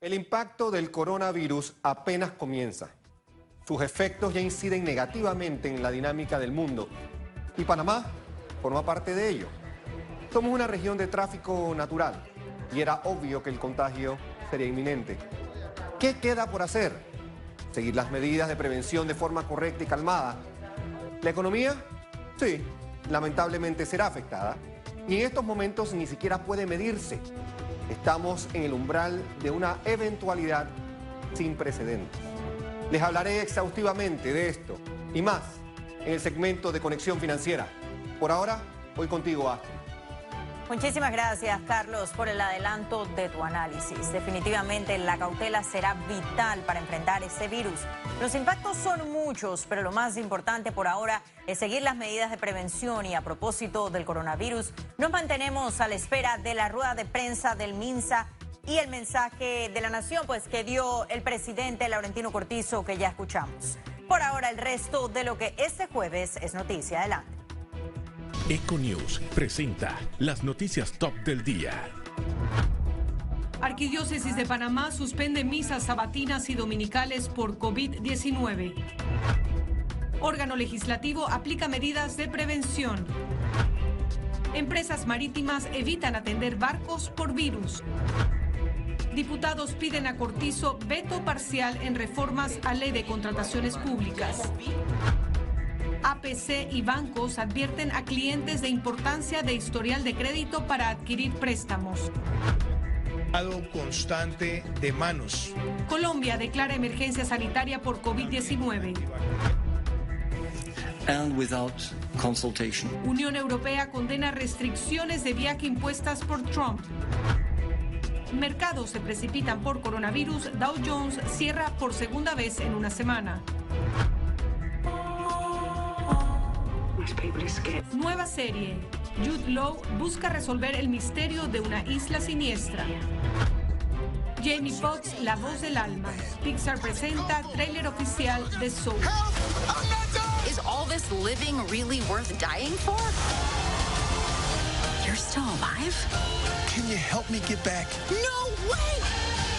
El impacto del coronavirus apenas comienza. Sus efectos ya inciden negativamente en la dinámica del mundo y Panamá forma parte de ello. Somos una región de tráfico natural y era obvio que el contagio sería inminente. ¿Qué queda por hacer? Seguir las medidas de prevención de forma correcta y calmada. ¿La economía? Sí, lamentablemente será afectada y en estos momentos ni siquiera puede medirse. Estamos en el umbral de una eventualidad sin precedentes. Les hablaré exhaustivamente de esto y más en el segmento de Conexión Financiera. Por ahora, voy contigo, Astrid. Muchísimas gracias, Carlos, por el adelanto de tu análisis. Definitivamente la cautela será vital para enfrentar este virus. Los impactos son muchos, pero lo más importante por ahora es seguir las medidas de prevención. Y a propósito del coronavirus, nos mantenemos a la espera de la rueda de prensa del MinSA y el mensaje de la nación pues, que dio el presidente Laurentino Cortizo, que ya escuchamos. Por ahora, el resto de lo que este jueves es noticia. Adelante. EcoNews presenta las noticias top del día. Arquidiócesis de Panamá suspende misas sabatinas y dominicales por COVID-19. Órgano legislativo aplica medidas de prevención. Empresas marítimas evitan atender barcos por virus. Diputados piden a Cortizo veto parcial en reformas a ley de contrataciones públicas. APC y bancos advierten a clientes de importancia de historial de crédito para adquirir préstamos. Constante de manos. Colombia declara emergencia sanitaria por COVID-19. Unión Europea condena restricciones de viaje impuestas por Trump. Mercados se precipitan por coronavirus. Dow Jones cierra por segunda vez en una semana. Nueva serie. Jude Law busca resolver el misterio de una isla siniestra. Jamie Foxx, la voz del alma. Pixar presenta tráiler oficial de Soul. Is all this living really worth dying for? You're still alive? Can you help me get back? No way!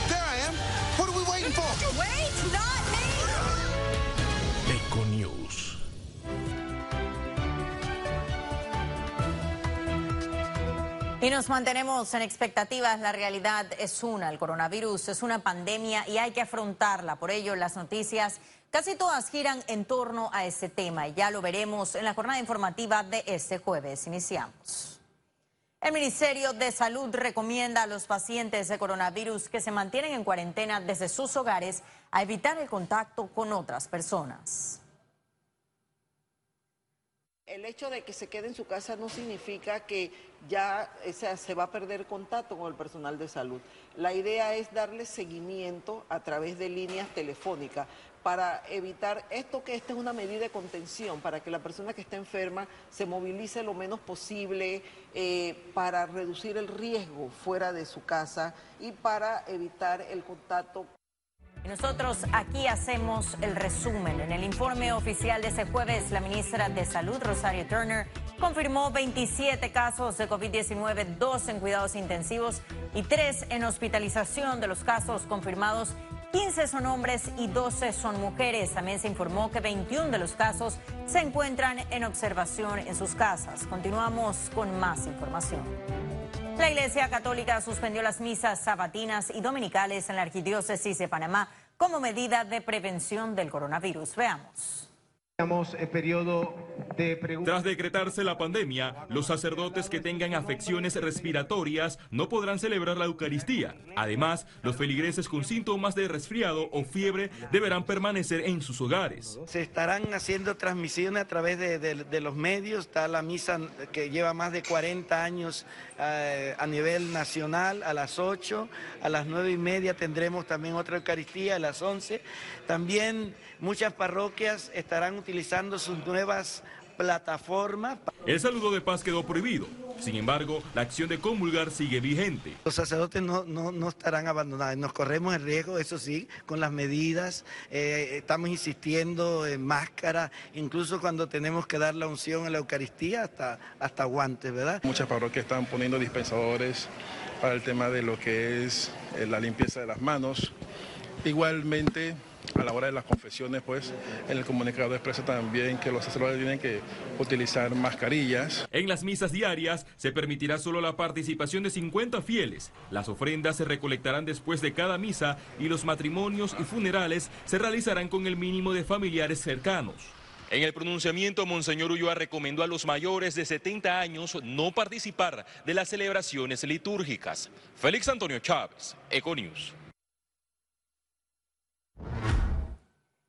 There I am. What are we waiting for? Wait, not me. EcoNews. Y nos mantenemos en expectativas. La realidad es una, el coronavirus es una pandemia y hay que afrontarla. Por ello, las noticias casi todas giran en torno a ese tema y ya lo veremos en la jornada informativa de este jueves. Iniciamos. El Ministerio de Salud recomienda a los pacientes de coronavirus que se mantienen en cuarentena desde sus hogares a evitar el contacto con otras personas. El hecho de que se quede en su casa no significa que ya se va a perder contacto con el personal de salud. La idea es darle seguimiento a través de líneas telefónicas para evitar esto, que esta es una medida de contención, para que la persona que está enferma se movilice lo menos posible, para reducir el riesgo fuera de su casa y para evitar el contacto. Nosotros aquí hacemos el resumen. En el informe oficial de ese jueves, la ministra de Salud, Rosario Turner, confirmó 27 casos de COVID-19, 2 en cuidados intensivos y 3 en hospitalización. De los casos confirmados, 15 son hombres y 12 son mujeres. También se informó que 21 de los casos se encuentran en observación en sus casas. Continuamos con más información. La Iglesia Católica suspendió las misas sabatinas y dominicales en la Arquidiócesis de Panamá como medida de prevención del coronavirus. Veamos. Tras decretarse la pandemia, los sacerdotes que tengan afecciones respiratorias no podrán celebrar la Eucaristía. Además, los feligreses con síntomas de resfriado o fiebre deberán permanecer en sus hogares. Se estarán haciendo transmisiones a través de los medios. Está la misa que lleva más de 40 años a nivel nacional, a las 8, a las 9:30 tendremos también otra Eucaristía, a las 11. También muchas parroquias estarán utilizando sus nuevas plataformas. El saludo de paz quedó prohibido. Sin embargo, la acción de comulgar sigue vigente. Los sacerdotes no estarán abandonados. Nos corremos el riesgo, eso sí, con las medidas. Estamos insistiendo en máscaras, incluso cuando tenemos que dar la unción en la Eucaristía, hasta guantes, ¿verdad? Muchas parroquias están poniendo dispensadores para el tema de lo que es la limpieza de las manos. Igualmente, a la hora de las confesiones, pues, en el comunicado expresa también que los sacerdotes tienen que utilizar mascarillas. En las misas diarias se permitirá solo la participación de 50 fieles. Las ofrendas se recolectarán después de cada misa y los matrimonios y funerales se realizarán con el mínimo de familiares cercanos. En el pronunciamiento, Monseñor Ulloa recomendó a los mayores de 70 años no participar de las celebraciones litúrgicas. Félix Antonio Chávez, EcoNews.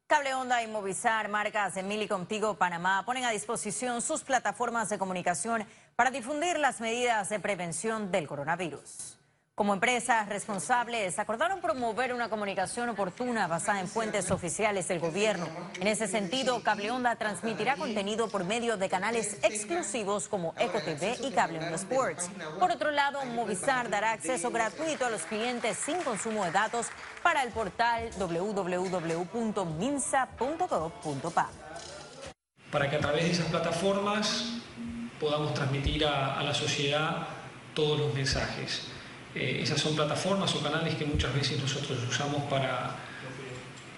Cable Onda y Movistar, marcas de Mili Contigo Panamá, ponen a disposición sus plataformas de comunicación para difundir las medidas de prevención del coronavirus. Como empresas responsables, acordaron promover una comunicación oportuna basada en fuentes oficiales del gobierno. En ese sentido, Cable Onda transmitirá contenido por medio de canales exclusivos como EcoTV y Cable Onda Sports. Por otro lado, Movistar dará acceso gratuito a los clientes sin consumo de datos para el portal www.minsa.gov.pa. Para que a través de esas plataformas podamos transmitir a la sociedad todos los mensajes. Esas son plataformas o canales que muchas veces nosotros usamos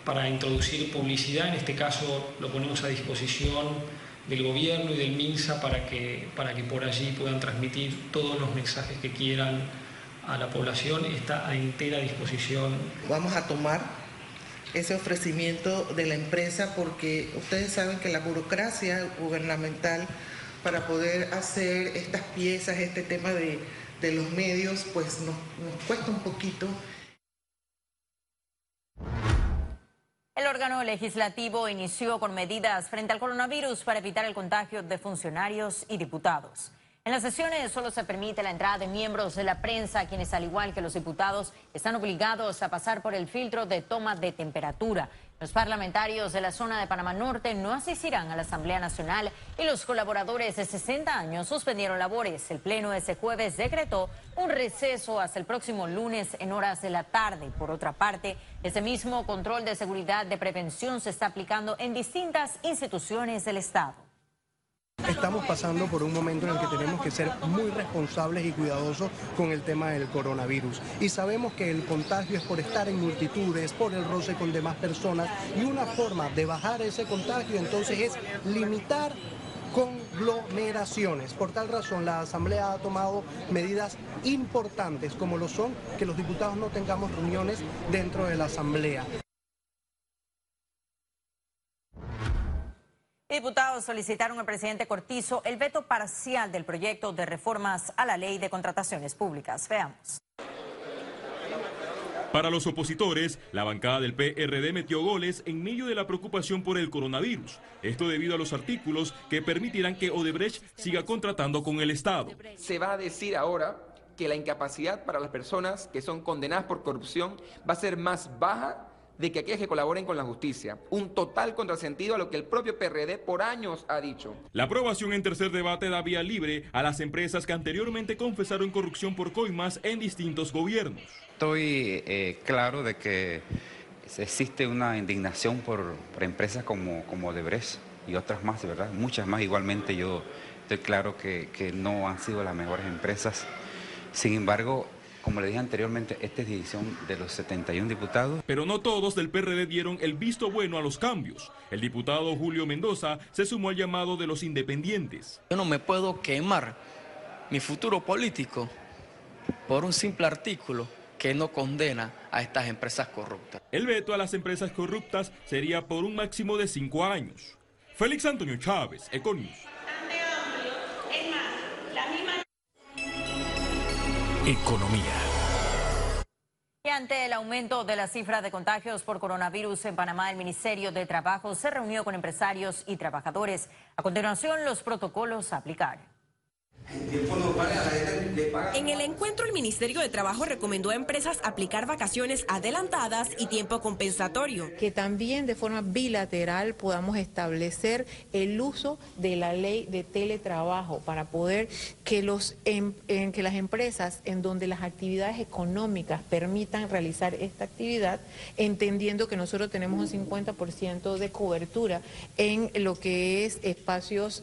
para introducir publicidad. En este caso lo ponemos a disposición del gobierno y del MinSA para que por allí puedan transmitir todos los mensajes que quieran a la población. Está a entera disposición. Vamos a tomar ese ofrecimiento de la empresa porque ustedes saben que la burocracia gubernamental para poder hacer estas piezas, este tema de los medios, pues nos cuesta un poquito. El órgano legislativo inició con medidas frente al coronavirus para evitar el contagio de funcionarios y diputados. En las sesiones solo se permite la entrada de miembros de la prensa, quienes al igual que los diputados están obligados a pasar por el filtro de toma de temperatura. Los parlamentarios de la zona de Panamá Norte no asistirán a la Asamblea Nacional y los colaboradores de 60 años suspendieron labores. El pleno ese jueves decretó un receso hasta el próximo lunes en horas de la tarde. Por otra parte, ese mismo control de seguridad de prevención se está aplicando en distintas instituciones del Estado. Estamos pasando por un momento en el que tenemos que ser muy responsables y cuidadosos con el tema del coronavirus. Y sabemos que el contagio es por estar en multitudes, por el roce con demás personas. Y una forma de bajar ese contagio entonces es limitar conglomeraciones. Por tal razón, la Asamblea ha tomado medidas importantes, como lo son que los diputados no tengamos reuniones dentro de la Asamblea. Diputados solicitaron al presidente Cortizo el veto parcial del proyecto de reformas a la ley de contrataciones públicas. Veamos. Para los opositores, la bancada del PRD metió goles en medio de la preocupación por el coronavirus. Esto debido a los artículos que permitirán que Odebrecht siga contratando con el Estado. Se va a decir ahora que la incapacidad para las personas que son condenadas por corrupción va a ser más baja de que aquellos que colaboren con la justicia. Un total contrasentido a lo que el propio PRD por años ha dicho. La aprobación en tercer debate da vía libre a las empresas que anteriormente confesaron corrupción por COIMAS en distintos gobiernos. Estoy claro de que existe una indignación por empresas como Odebrecht y otras más, ¿verdad? Muchas más. Igualmente yo estoy claro que no han sido las mejores empresas. Sin embargo, como le dije anteriormente, esta es decisión de los 71 diputados. Pero no todos del PRD dieron el visto bueno a los cambios. El diputado Julio Mendoza se sumó al llamado de los independientes. Yo no me puedo quemar mi futuro político por un simple artículo que no condena a estas empresas corruptas. El veto a las empresas corruptas sería por un máximo de 5 años. Félix Antonio Chávez, EcoNews. Economía. Y ante el aumento de la cifra de contagios por coronavirus en Panamá, el Ministerio de Trabajo se reunió con empresarios y trabajadores. A continuación, los protocolos a aplicar. En el encuentro, el Ministerio de Trabajo recomendó a empresas aplicar vacaciones adelantadas y tiempo compensatorio. Que también de forma bilateral podamos establecer el uso de la ley de teletrabajo para poder que las empresas en donde las actividades económicas permitan realizar esta actividad, entendiendo que nosotros tenemos un 50% de cobertura en lo que es espacios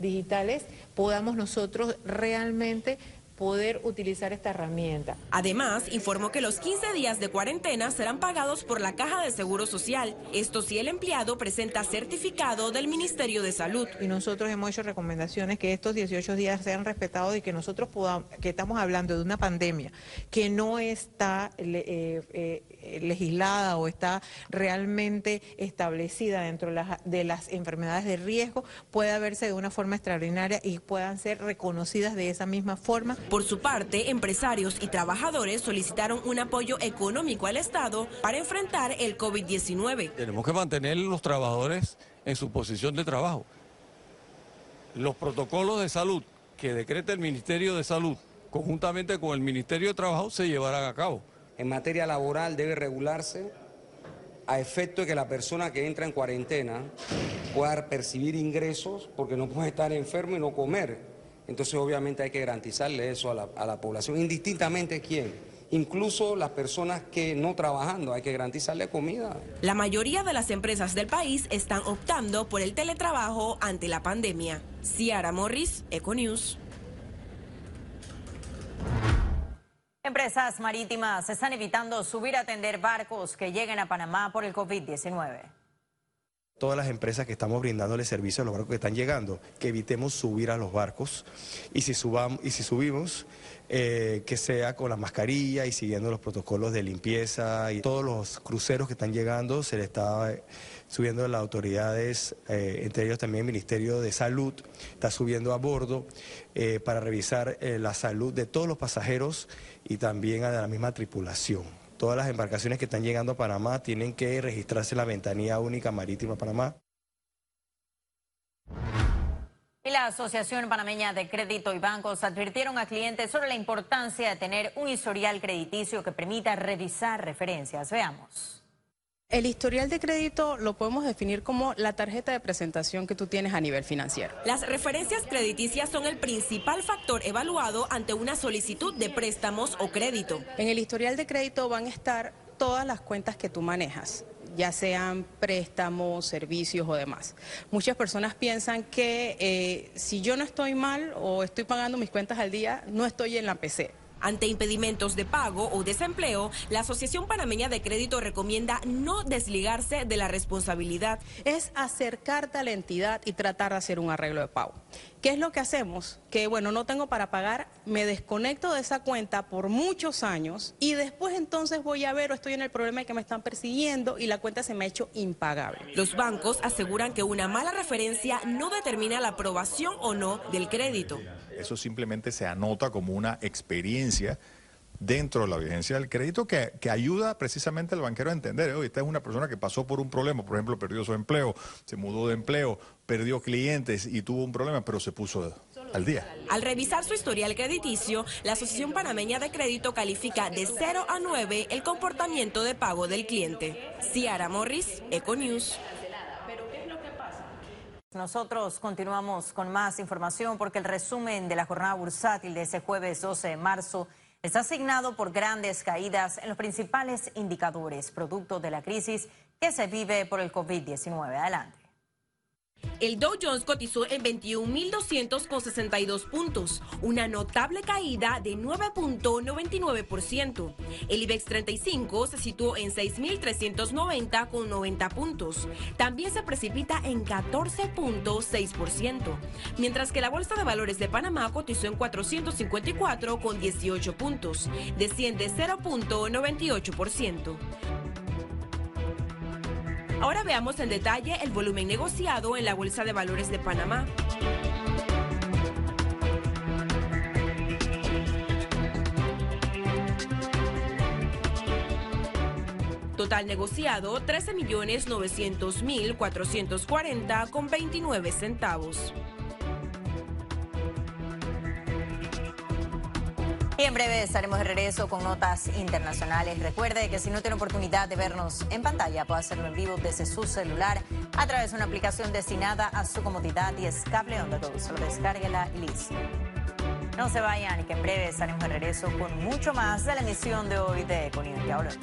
digitales, podamos nosotros realmente poder utilizar esta herramienta. Además, informó que los 15 días de cuarentena serán pagados por la Caja de Seguro Social. Esto si el empleado presenta certificado del Ministerio de Salud. Y nosotros hemos hecho recomendaciones que estos 18 días sean respetados y que nosotros podamos, que estamos hablando de una pandemia que no está legislada o está realmente establecida dentro de las enfermedades de riesgo, pueda verse de una forma extraordinaria y puedan ser reconocidas de esa misma forma. Por su parte, empresarios y trabajadores solicitaron un apoyo económico al Estado para enfrentar el COVID-19. Tenemos que mantener a los trabajadores en su posición de trabajo. Los protocolos de salud que decreta el Ministerio de Salud conjuntamente con el Ministerio de Trabajo se llevarán a cabo. En materia laboral debe regularse a efecto de que la persona que entra en cuarentena pueda percibir ingresos porque no puede estar enfermo y no comer. Entonces obviamente hay que garantizarle eso a la población, indistintamente quién. Incluso las personas que no trabajando, hay que garantizarle comida. La mayoría de las empresas del país están optando por el teletrabajo ante la pandemia. Ciara Morris, EcoNews. Empresas marítimas están evitando subir a atender barcos que lleguen a Panamá por el COVID-19. Todas las empresas que estamos brindándole servicio a los barcos que están llegando, que evitemos subir a los barcos y si subimos, que sea con la mascarilla y siguiendo los protocolos de limpieza. Y todos los cruceros que están llegando se le está subiendo a las autoridades, entre ellos también el Ministerio de Salud, está subiendo a bordo para revisar la salud de todos los pasajeros y también a la misma tripulación. Todas las embarcaciones que están llegando a Panamá tienen que registrarse en la Ventanilla Única Marítima Panamá. Y la Asociación Panameña de Crédito y Bancos advirtieron a clientes sobre la importancia de tener un historial crediticio que permita revisar referencias. Veamos. El historial de crédito lo podemos definir como la tarjeta de presentación que tú tienes a nivel financiero. Las referencias crediticias son el principal factor evaluado ante una solicitud de préstamos o crédito. En el historial de crédito van a estar todas las cuentas que tú manejas, ya sean préstamos, servicios o demás. Muchas personas piensan que si yo no estoy mal o estoy pagando mis cuentas al día, no estoy en la PC. Ante impedimentos de pago o desempleo, la Asociación Panameña de Crédito recomienda no desligarse de la responsabilidad. Es acercarte a la entidad y tratar de hacer un arreglo de pago. ¿Qué es lo que hacemos? Que bueno, no tengo para pagar, me desconecto de esa cuenta por muchos años y después entonces voy a ver o estoy en el problema de que me están persiguiendo y la cuenta se me ha hecho impagable. Los bancos aseguran que una mala referencia no determina la aprobación o no del crédito. Eso simplemente se anota como una experiencia dentro de la vigencia del crédito que ayuda precisamente al banquero a entender, oye, esta es una persona que pasó por un problema, por ejemplo, perdió su empleo, se mudó de empleo, perdió clientes y tuvo un problema, pero se puso al día. Al revisar su historial crediticio, la Asociación Panameña de Crédito califica de 0 a 9 el comportamiento de pago del cliente. Ciara Morris, EcoNews. Nosotros continuamos con más información porque el resumen de la jornada bursátil de ese jueves 12 de marzo está asignado por grandes caídas en los principales indicadores, producto de la crisis que se vive por el COVID-19. Adelante. El Dow Jones cotizó en 21.262 puntos, una notable caída de 9.99%. El IBEX 35 se situó en 6.390 con 90 puntos. También se precipita en 14.6%, mientras que la Bolsa de Valores de Panamá cotizó en 454 con 18 puntos, desciende 0.98%. Ahora veamos en detalle el volumen negociado en la Bolsa de Valores de Panamá. Total negociado 13.900.440,29 centavos. Y en breve estaremos de regreso con notas internacionales. Recuerde que si no tiene oportunidad de vernos en pantalla, puede hacerlo en vivo desde su celular a través de una aplicación destinada a su comodidad y es Cable Onda. Solo descárguela y listo. No se vayan, que en breve estaremos de regreso con mucho más de la emisión de hoy de EcoNews. Ya volvemos.